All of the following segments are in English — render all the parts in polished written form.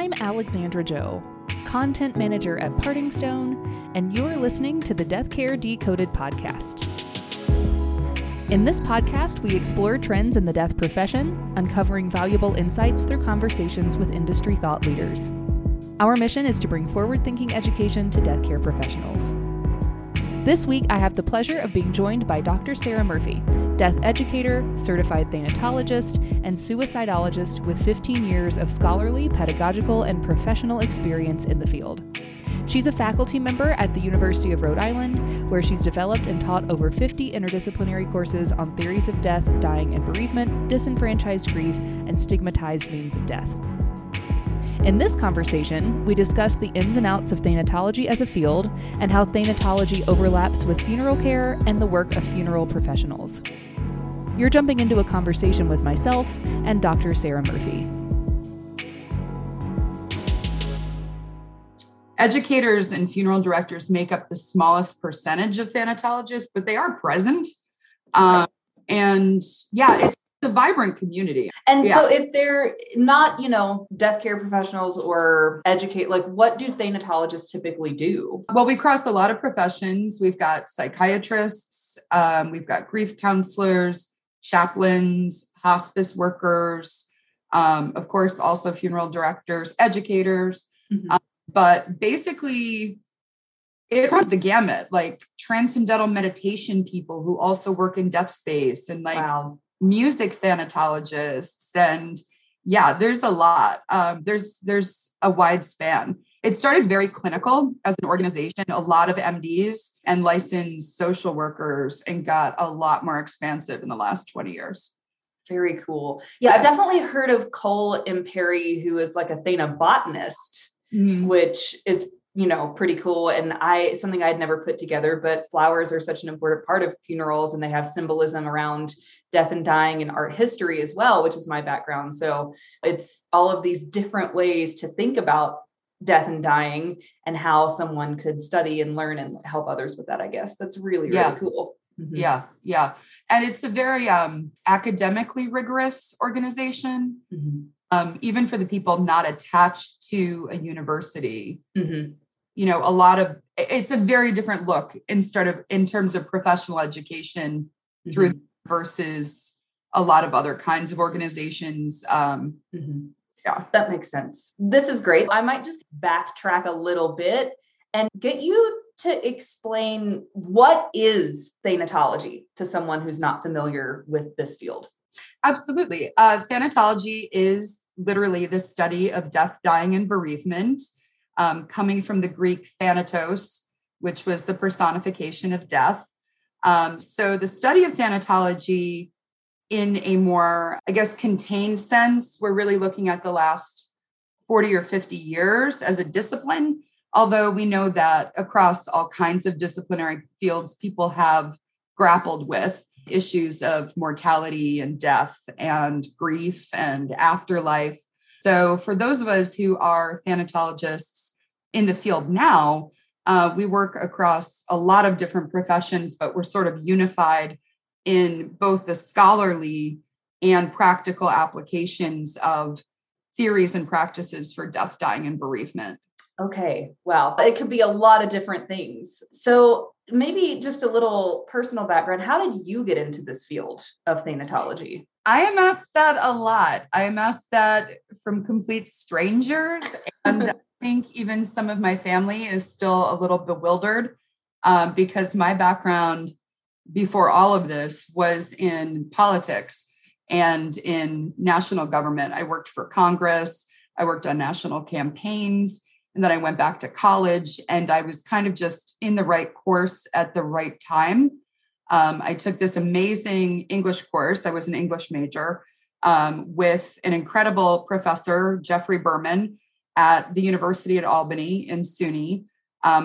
I'm Alexandra Joe, content manager at Parting Stone, and you're listening to the Death Care Decoded Podcast. In this podcast, we explore trends in the death profession, uncovering valuable insights through conversations with industry thought leaders. Our mission is to bring forward-thinking education to death care professionals. This week, I have the pleasure of being joined by Dr. Sarah Murphy, death educator, certified thanatologist, and suicidologist with 15 years of scholarly, pedagogical, and professional experience in the field. She's a faculty member at the University of Rhode Island, where she's developed and taught over 50 interdisciplinary courses on theories of death, dying and bereavement, disenfranchised grief, and stigmatized means of death. In this conversation, we discuss the ins and outs of thanatology as a field and how thanatology overlaps with funeral care and the work of funeral professionals. You're jumping into a conversation with myself and Dr. Sarah Murphy. Educators and funeral directors make up the smallest percentage of thanatologists, but they are present. It's a vibrant community. And so if they're not, death care professionals or educate, what do thanatologists typically do? Well, we cross a lot of professions. We've got psychiatrists, we've got grief counselors, chaplains, hospice workers, of course, also funeral directors, educators. Mm-hmm. But basically, it runs the gamut, transcendental meditation people who also work in death space and music thanatologists. And there's a lot. There's a wide span. It started very clinical as an organization, a lot of MDs and licensed social workers, and got a lot more expansive in the last 20 years. Very cool. Yeah, I've definitely heard of Cole Imperi, who is a thanabotanist, mm-hmm. which is pretty cool. And something I'd never put together, but flowers are such an important part of funerals, and they have symbolism around death and dying and art history as well, which is my background. So it's all of these different ways to think about death and dying and how someone could study and learn and help others with that, I guess. That's really, really cool. Mm-hmm. Yeah. And it's a very academically rigorous organization, mm-hmm. Even for the people not attached to a university. Mm-hmm. It's a very different look in terms of professional education mm-hmm. through versus a lot of other kinds of organizations. Mm-hmm. Yeah, that makes sense. This is great. I might just backtrack a little bit and get you to explain what is thanatology to someone who's not familiar with this field. Absolutely. Thanatology is literally the study of death, dying, and bereavement, coming from the Greek thanatos, which was the personification of death. So the study of thanatology in a more, contained sense, we're really looking at the last 40 or 50 years as a discipline, although we know that across all kinds of disciplinary fields, people have grappled with issues of mortality and death and grief and afterlife. So for those of us who are thanatologists in the field now, we work across a lot of different professions, but we're sort of unified in both the scholarly and practical applications of theories and practices for death, dying, and bereavement. Okay. Wow. It could be a lot of different things. So maybe just a little personal background. How did you get into this field of thanatology? I am asked that a lot. I am asked that from complete strangers. And I think even some of my family is still a little bewildered because my background before all of this was in politics and in national government. I worked for Congress. I worked on national campaigns. And then I went back to college, and I was kind of just in the right course at the right time. I took this amazing English course. I was an English major with an incredible professor, Jeffrey Berman, at the University at Albany in SUNY.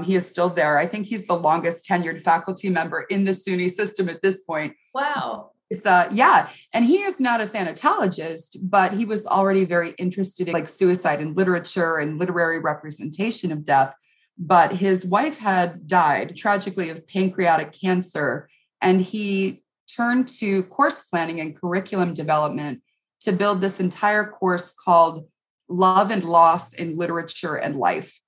He is still there. I think he's the longest tenured faculty member in the SUNY system at this point. Wow. It's and he is not a thanatologist, but he was already very interested in suicide and literature and literary representation of death. But his wife had died tragically of pancreatic cancer, and he turned to course planning and curriculum development to build this entire course called love and loss in literature and life.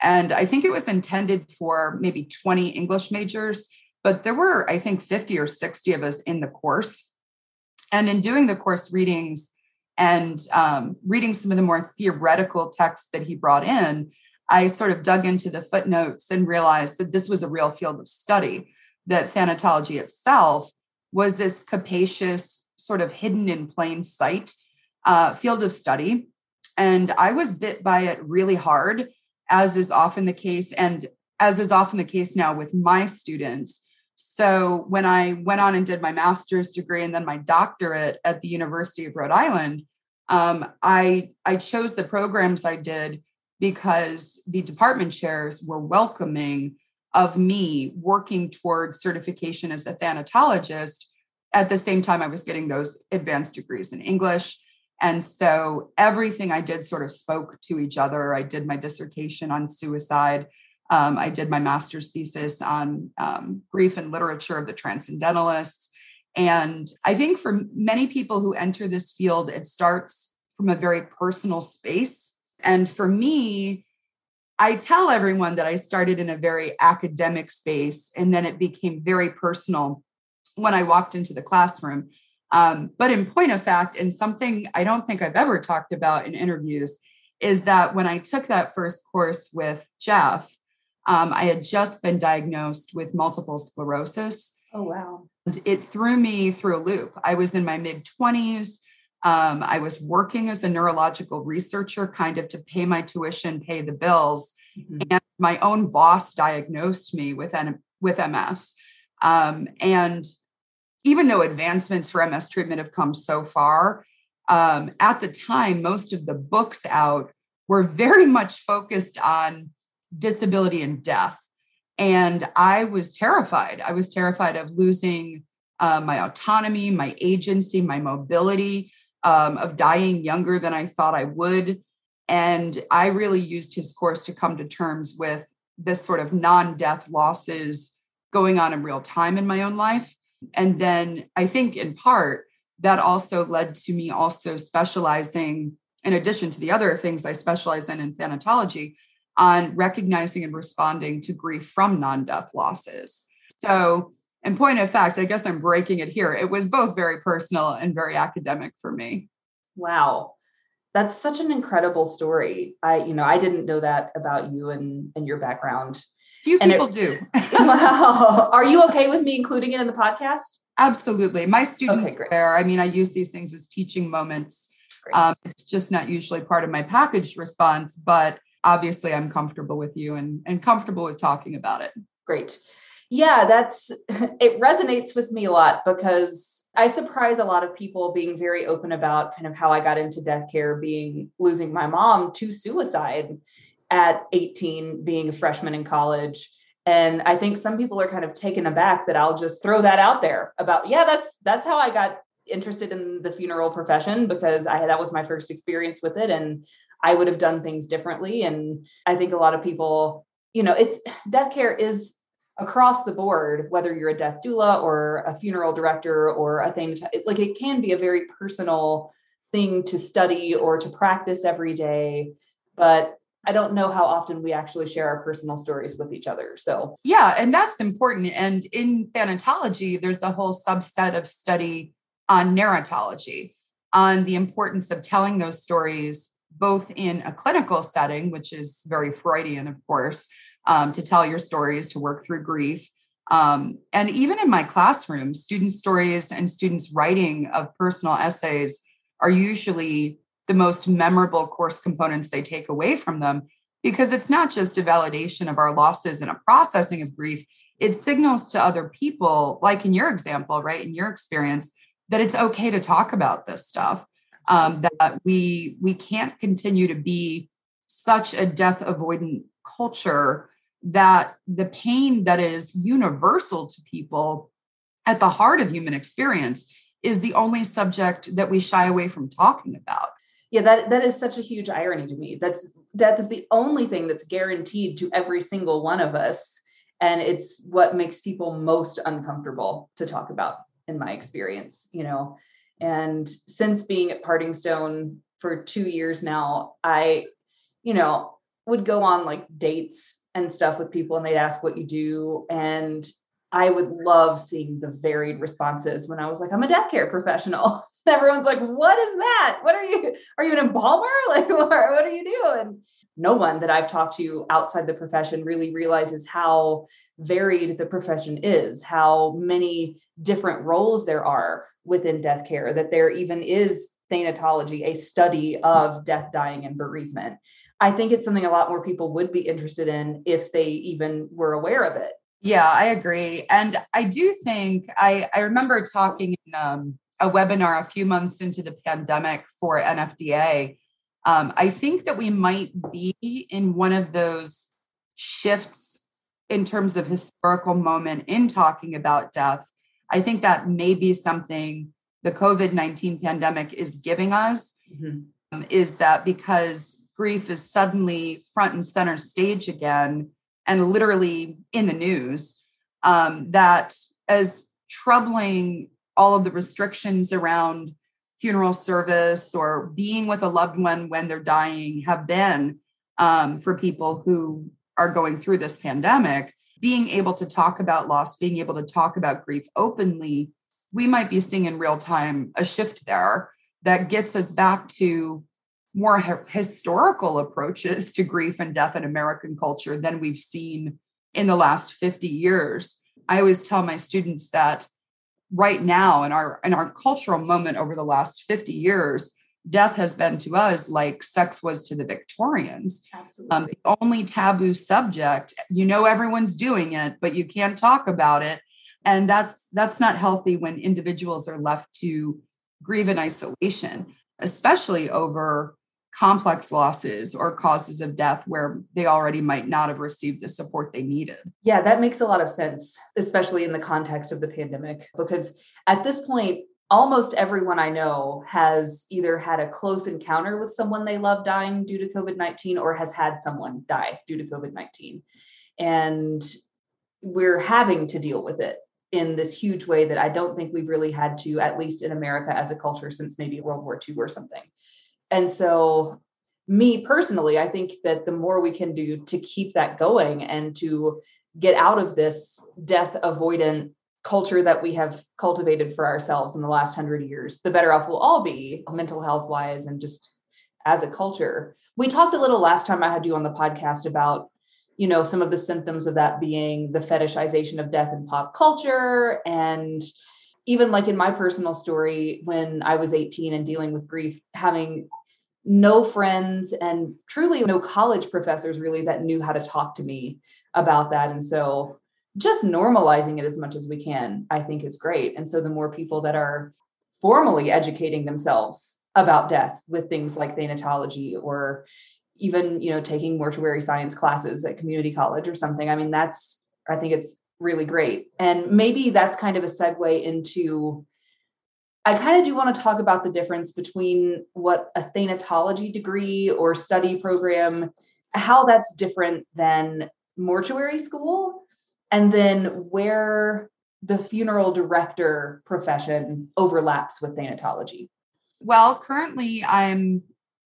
And I think it was intended for maybe 20 English majors, but there were, I think, 50 or 60 of us in the course. And in doing the course readings and reading some of the more theoretical texts that he brought in, I sort of dug into the footnotes and realized that this was a real field of study, that thanatology itself was this capacious, sort of hidden in plain sight field of study. And I was bit by it really hard, as is often the case, and as is often the case now with my students. So when I went on and did my master's degree and then my doctorate at the University of Rhode Island, I chose the programs I did because the department chairs were welcoming of me working towards certification as a thanatologist at the same time I was getting those advanced degrees in English. And so everything I did sort of spoke to each other. I did my dissertation on suicide. I did my master's thesis on grief and literature of the transcendentalists. And I think for many people who enter this field, it starts from a very personal space. And for me, I tell everyone that I started in a very academic space, and then it became very personal when I walked into the classroom. But in point of fact, and something I don't think I've ever talked about in interviews, is that when I took that first course with Jeff, I had just been diagnosed with multiple sclerosis. Oh, wow. And it threw me through a loop. I was in my mid-20s. I was working as a neurological researcher, kind of to pay my tuition, pay the bills. Mm-hmm. And my own boss diagnosed me with MS. And even though advancements for MS treatment have come so far, at the time, most of the books out were very much focused on disability and death. And I was terrified. I was terrified of losing my autonomy, my agency, my mobility, of dying younger than I thought I would. And I really used his course to come to terms with this sort of non-death losses going on in real time in my own life. And then I think in part that also led to me also specializing, in addition to the other things I specialize in thanatology, on recognizing and responding to grief from non-death losses. So in point of fact, I guess I'm breaking it here. It was both very personal and very academic for me. Wow. That's such an incredible story. I didn't know that about you and your background. Few people do. Wow. Are you okay with me including it in the podcast? Absolutely. My students there. Okay, I use these things as teaching moments. It's just not usually part of my packaged response, but obviously I'm comfortable with you and comfortable with talking about it. Great. Yeah, it resonates with me a lot because I surprise a lot of people being very open about kind of how I got into death care, losing my mom to suicide at 18, being a freshman in college. And I think some people are kind of taken aback that I'll just throw that out there about, that's how I got interested in the funeral profession, because that was my first experience with it. And I would have done things differently. And I think a lot of people, death care is across the board, whether you're a death doula or a funeral director or a thing, like it can be a very personal thing to study or to practice every day. But I don't know how often we actually share our personal stories with each other. So yeah, and that's important. And in thanatology, there's a whole subset of study on narratology, on the importance of telling those stories, both in a clinical setting, which is very Freudian, of course, to tell your stories, to work through grief. And even in my classroom, student stories and students' writing of personal essays are usually the most memorable course components they take away from them, because it's not just a validation of our losses and a processing of grief. It signals to other people, like in your example, right, in your experience, that it's okay to talk about this stuff, that we can't continue to be such a death avoidant culture that the pain that is universal to people at the heart of human experience is the only subject that we shy away from talking about. Yeah, that is such a huge irony to me. Death is the only thing that's guaranteed to every single one of us. And it's what makes people most uncomfortable to talk about, in my experience. And since being at Parting Stone, for 2 years now, I, you know, would go on like dates and stuff with people and they'd ask what you do. And I would love seeing the varied responses when I was like, I'm a death care professional. Everyone's like, what is that? What are you an embalmer? Like, what are you doing? No one that I've talked to outside the profession really realizes how varied the profession is, how many different roles there are within death care, that there even is thanatology, a study of death, dying, and bereavement. I think it's something a lot more people would be interested in if they even were aware of it. Yeah, I agree. And I do think I remember talking in a webinar a few months into the pandemic for NFDA. I think that we might be in one of those shifts in terms of historical moment in talking about death. I think that may be something the COVID-19 pandemic is giving us, is that because grief is suddenly front and center stage again, and literally in the news, that as troubling all of the restrictions around funeral service or being with a loved one when they're dying have been for people who are going through this pandemic, being able to talk about loss, being able to talk about grief openly, we might be seeing in real time a shift there that gets us back to more historical approaches to grief and death in American culture than we've seen in the last 50 years. I always tell my students that right now in our cultural moment over the last 50 years, death has been to us like sex was to the Victorians. Absolutely. The only taboo subject, you know, everyone's doing it, but you can't talk about it. And that's not healthy when individuals are left to grieve in isolation, especially over complex losses or causes of death where they already might not have received the support they needed. Yeah, that makes a lot of sense, especially in the context of the pandemic, because at this point, almost everyone I know has either had a close encounter with someone they love dying due to COVID-19 or has had someone die due to COVID-19. And we're having to deal with it in this huge way that I don't think we've really had to, at least in America as a culture, since maybe World War II or something. And so me personally, I think that the more we can do to keep that going and to get out of this death avoidant culture that we have cultivated for ourselves in the last 100 years, the better off we'll all be mental health wise and just as a culture. We talked a little last time I had you on the podcast about, you know, some of the symptoms of that being the fetishization of death in pop culture. And even like in my personal story, when I was 18 and dealing with grief, having no friends and truly no college professors really that knew how to talk to me about that. And so just normalizing it as much as we can, I think is great. And so the more people that are formally educating themselves about death with things like thanatology or even, you know, taking mortuary science classes at community college or something, I mean, I think it's really great. And maybe that's kind of a segue into, I kind of do want to talk about the difference between what a thanatology degree or study program, how that's different than mortuary school, and then where the funeral director profession overlaps with thanatology. Well, currently I'm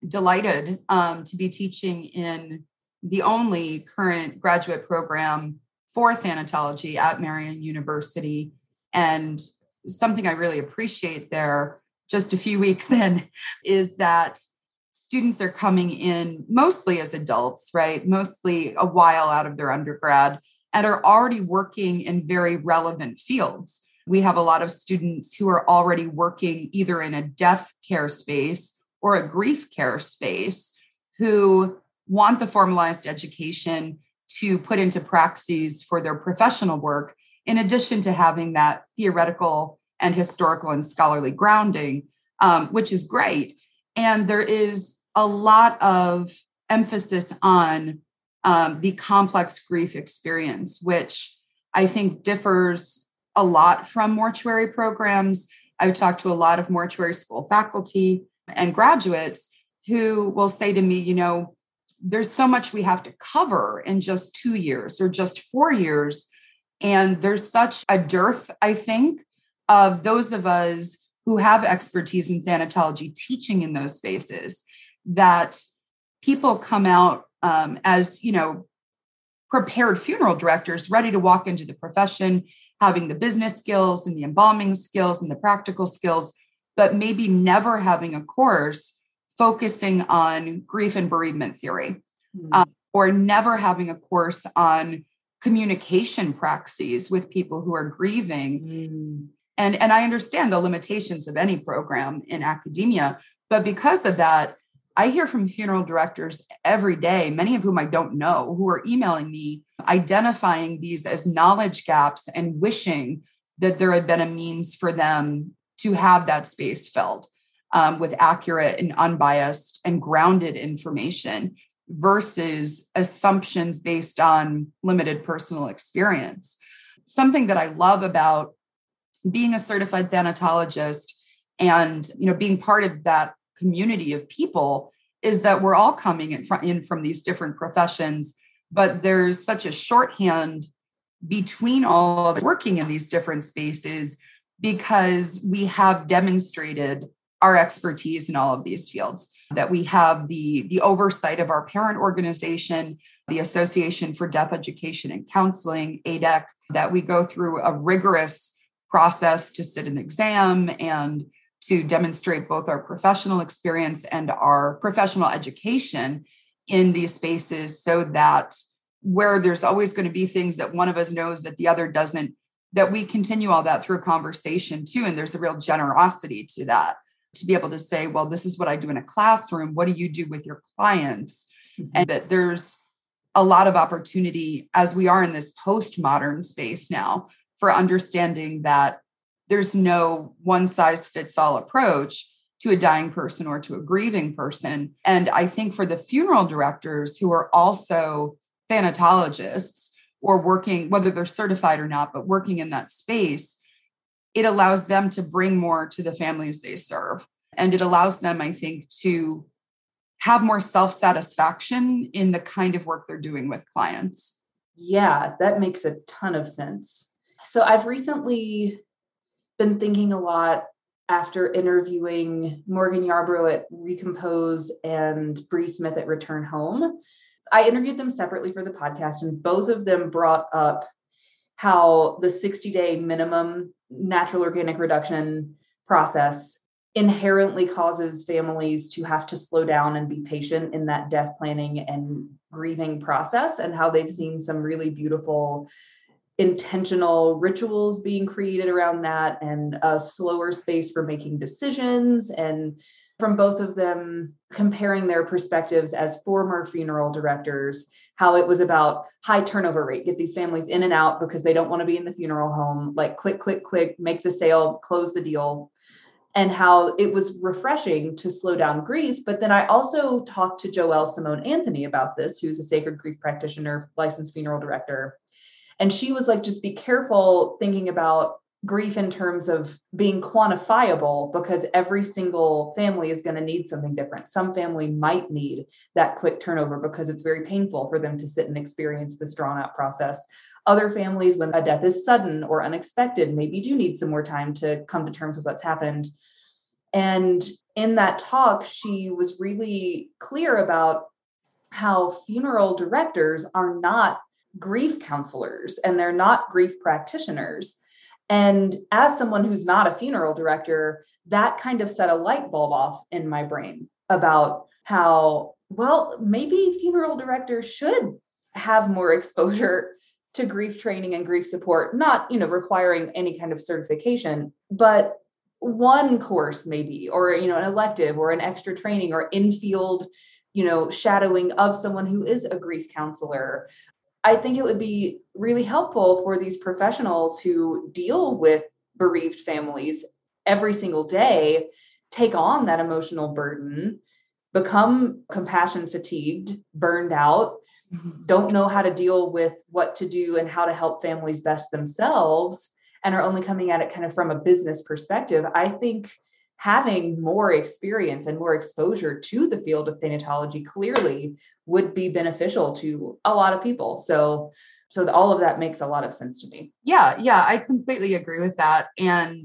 delighted to be teaching in the only current graduate program for thanatology at Marion University. And something I really appreciate there just a few weeks in is that students are coming in mostly as adults, right? Mostly a while out of their undergrad and are already working in very relevant fields. We have a lot of students who are already working either in a death care space or a grief care space who want the formalized education to put into praxis for their professional work, in addition to having that theoretical and historical and scholarly grounding, which is great. And there is a lot of emphasis on the complex grief experience, which I think differs a lot from mortuary programs. I've talked to a lot of mortuary school faculty and graduates who will say to me, you know, there's so much we have to cover in just 2 years or just 4 years. And there's such a dearth, I think, of those of us who have expertise in thanatology teaching in those spaces, that people come out as, you know, prepared funeral directors, ready to walk into the profession, having the business skills and the embalming skills and the practical skills, but maybe never having a course focusing on grief and bereavement theory, or never having a course on communication praxis with people who are grieving. And I understand the limitations of any program in academia, but because of that, I hear from funeral directors every day, many of whom I don't know, who are emailing me, identifying these as knowledge gaps and wishing that there had been a means for them to have that space filled with accurate and unbiased and grounded information versus assumptions based on limited personal experience. Something that I love about being a certified thanatologist and, you know, being part of that community of people is that we're all coming in from these different professions, but there's such a shorthand between all of us working in these different spaces because we have demonstrated our expertise in all of these fields, that we have the oversight of our parent organization, the Association for Death Education and Counseling, ADEC, that we go through a rigorous process to sit an exam and to demonstrate both our professional experience and our professional education in these spaces, so that where there's always going to be things that one of us knows that the other doesn't, that we continue all that through conversation too. And there's a real generosity to that, to be able to say, well, this is what I do in a classroom. What do you do with your clients? And that there's a lot of opportunity as we are in this postmodern space now for understanding that there's no one size fits all approach to a dying person or to a grieving person. And I think for the funeral directors who are also thanatologists or working, whether they're certified or not, but working in that space, it allows them to bring more to the families they serve. And it allows them, I think, to have more self-satisfaction in the kind of work they're doing with clients. Yeah, that makes a ton of sense. So I've recently been thinking a lot after interviewing Morgan Yarbrough at Recompose and Bree Smith at Return Home. I interviewed them separately for the podcast, and both of them brought up how the 60-day minimum natural organic reduction process inherently causes families to have to slow down and be patient in that death planning and grieving process, and how they've seen some really beautiful intentional rituals being created around that and a slower space for making decisions. And from both of them comparing their perspectives as former funeral directors, how it was about high turnover rate, get these families in and out because they don't want to be in the funeral home, like quick, make the sale, close the deal, and how it was refreshing to slow down grief. But then I also talked to Joelle Simone Anthony about this, who's a sacred grief practitioner, licensed funeral director. And she was like, just be careful thinking about grief in terms of being quantifiable, because every single family is going to need something different. Some family might need that quick turnover because it's very painful for them to sit and experience this drawn out process. Other families, when a death is sudden or unexpected, maybe do need some more time to come to terms with what's happened. And in that talk, she was really clear about how funeral directors are not grief counselors and they're not grief practitioners. And as someone who's not a funeral director, that kind of set a light bulb off in my brain about how, well, maybe funeral directors should have more exposure to grief training and grief support, not, you know, requiring any kind of certification, but one course maybe, or, you know, an elective or an extra training or in-field, you know, shadowing of someone who is a grief counselor. I think it would be really helpful for these professionals who deal with bereaved families every single day, take on that emotional burden, become compassion fatigued, burned out, don't know how to deal with what to do and how to help families best themselves, and are only coming at it kind of from a business perspective. I think having more experience and more exposure to the field of thanatology clearly would be beneficial to a lot of people. So all of that makes a lot of sense to me. Yeah, I completely agree with that. And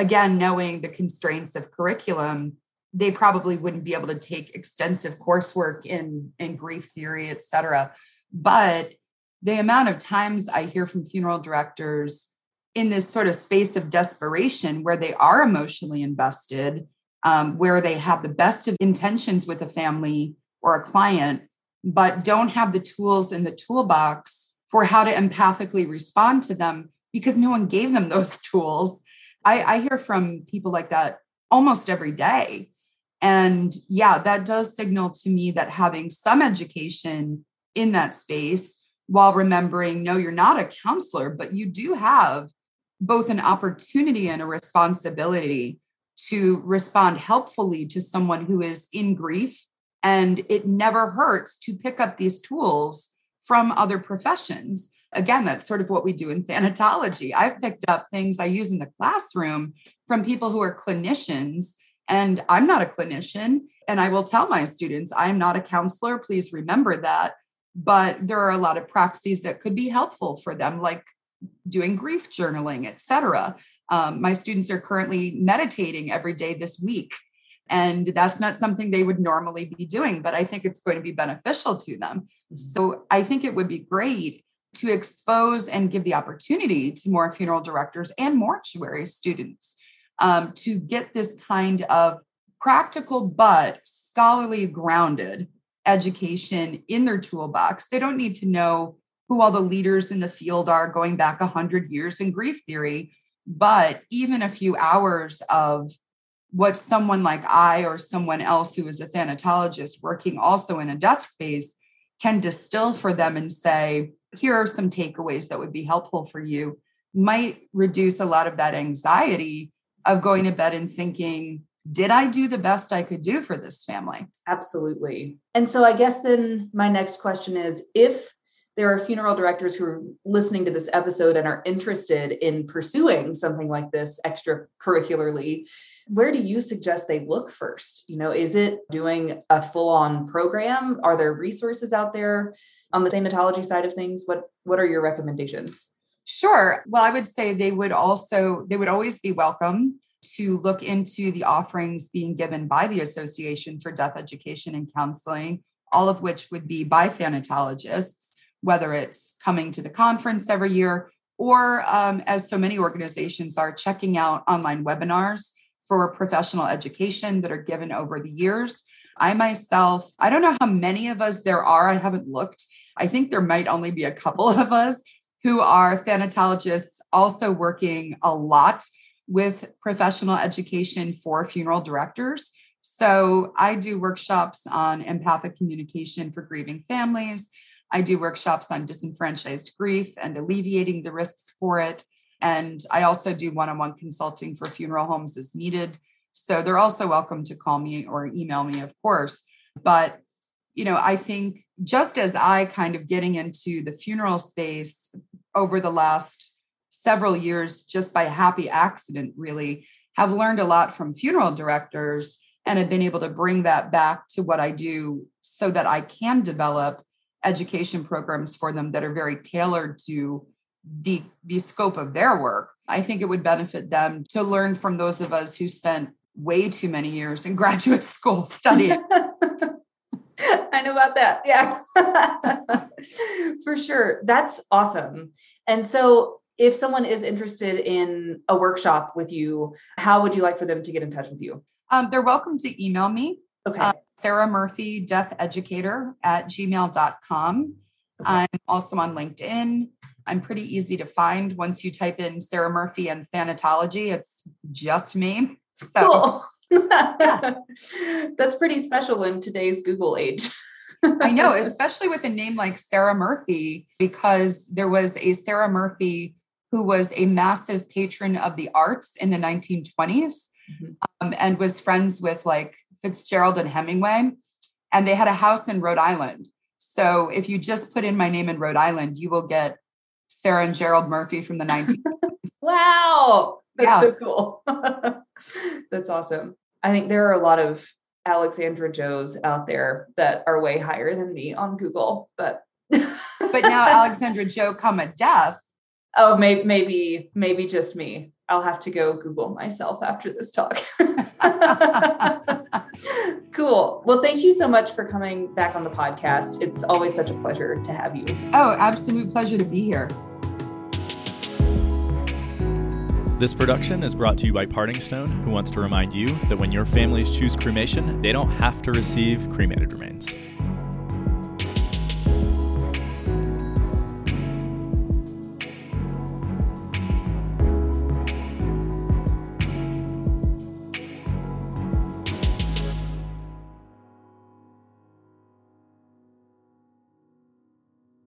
again, knowing the constraints of curriculum, they probably wouldn't be able to take extensive coursework in grief theory, et cetera. But the amount of times I hear from funeral directors in this sort of space of desperation where they are emotionally invested, where they have the best of intentions with a family or a client, but don't have the tools in the toolbox for how to empathically respond to them because no one gave them those tools. I hear from people like that almost every day. And yeah, that does signal to me that having some education in that space, while remembering, no, you're not a counselor, but you do have both an opportunity and a responsibility to respond helpfully to someone who is in grief. And it never hurts to pick up these tools from other professions. Again, that's sort of what we do in thanatology. I've picked up things I use in the classroom from people who are clinicians, and I'm not a clinician. And I will tell my students, I'm not a counselor. Please remember that. But there are a lot of proxies that could be helpful for them, like doing grief journaling, et cetera. My students are currently meditating every day this week, and that's not something they would normally be doing, but I think it's going to be beneficial to them. So I think it would be great to expose and give the opportunity to more funeral directors and mortuary students to get this kind of practical but scholarly grounded education in their toolbox. They don't need to know who all the leaders in the field are going back 100 years in grief theory, but even a few hours of what someone like I or someone else who is a thanatologist working also in a death space can distill for them and say, here are some takeaways that would be helpful for you, might reduce a lot of that anxiety of going to bed and thinking, did I do the best I could do for this family? Absolutely. And so I guess then my next question is, if there are funeral directors who are listening to this episode and are interested in pursuing something like this extracurricularly, where do you suggest they look first? You know, is it doing a full-on program? Are there resources out there on the thanatology side of things? What are your recommendations? Sure. Well, I would say they would always be welcome to look into the offerings being given by the Association for Death Education and Counseling, all of which would be by thanatologists, whether it's coming to the conference every year or, as so many organizations are, checking out online webinars for professional education that are given over the years. I myself, I don't know how many of us there are. I haven't looked. I think there might only be a couple of us who are thanatologists also working a lot with professional education for funeral directors. So I do workshops on empathic communication for grieving families. I do workshops on disenfranchised grief and alleviating the risks for it. And I also do one-on-one consulting for funeral homes as needed. So they're also welcome to call me or email me, of course. But, you know, I think just as I kind of getting into the funeral space over the last several years, just by happy accident, really, have learned a lot from funeral directors and have been able to bring that back to what I do so that I can develop education programs for them that are very tailored to the scope of their work. I think it would benefit them to learn from those of us who spent way too many years in graduate school studying. I know about that. Yeah, for sure. That's awesome. And so if someone is interested in a workshop with you, how would you like for them to get in touch with you? They're welcome to email me. Okay. Sarah Murphy, deatheducator@gmail.com. Okay. I'm also on LinkedIn. I'm pretty easy to find. Once you type in Sarah Murphy and thanatology, it's just me. So cool. Yeah. That's pretty special in today's Google age. I know, especially with a name like Sarah Murphy, because there was a Sarah Murphy who was a massive patron of the arts in the 1920s, and was friends with like Fitzgerald and Hemingway, and they had a house in Rhode Island. So if you just put in my name in Rhode Island, you will get Sarah and Gerald Murphy from the 1920s. Wow. That's so cool. That's awesome. I think there are a lot of Alexandra Joes out there that are way higher than me on Google, but. But now Alexandra Joe, death. Oh, maybe just me. I'll have to go Google myself after this talk. Cool. Well, thank you so much for coming back on the podcast. It's always such a pleasure to have you. Oh, absolute pleasure to be here. This production is brought to you by Parting Stone, who wants to remind you that when your families choose cremation, they don't have to receive cremated remains.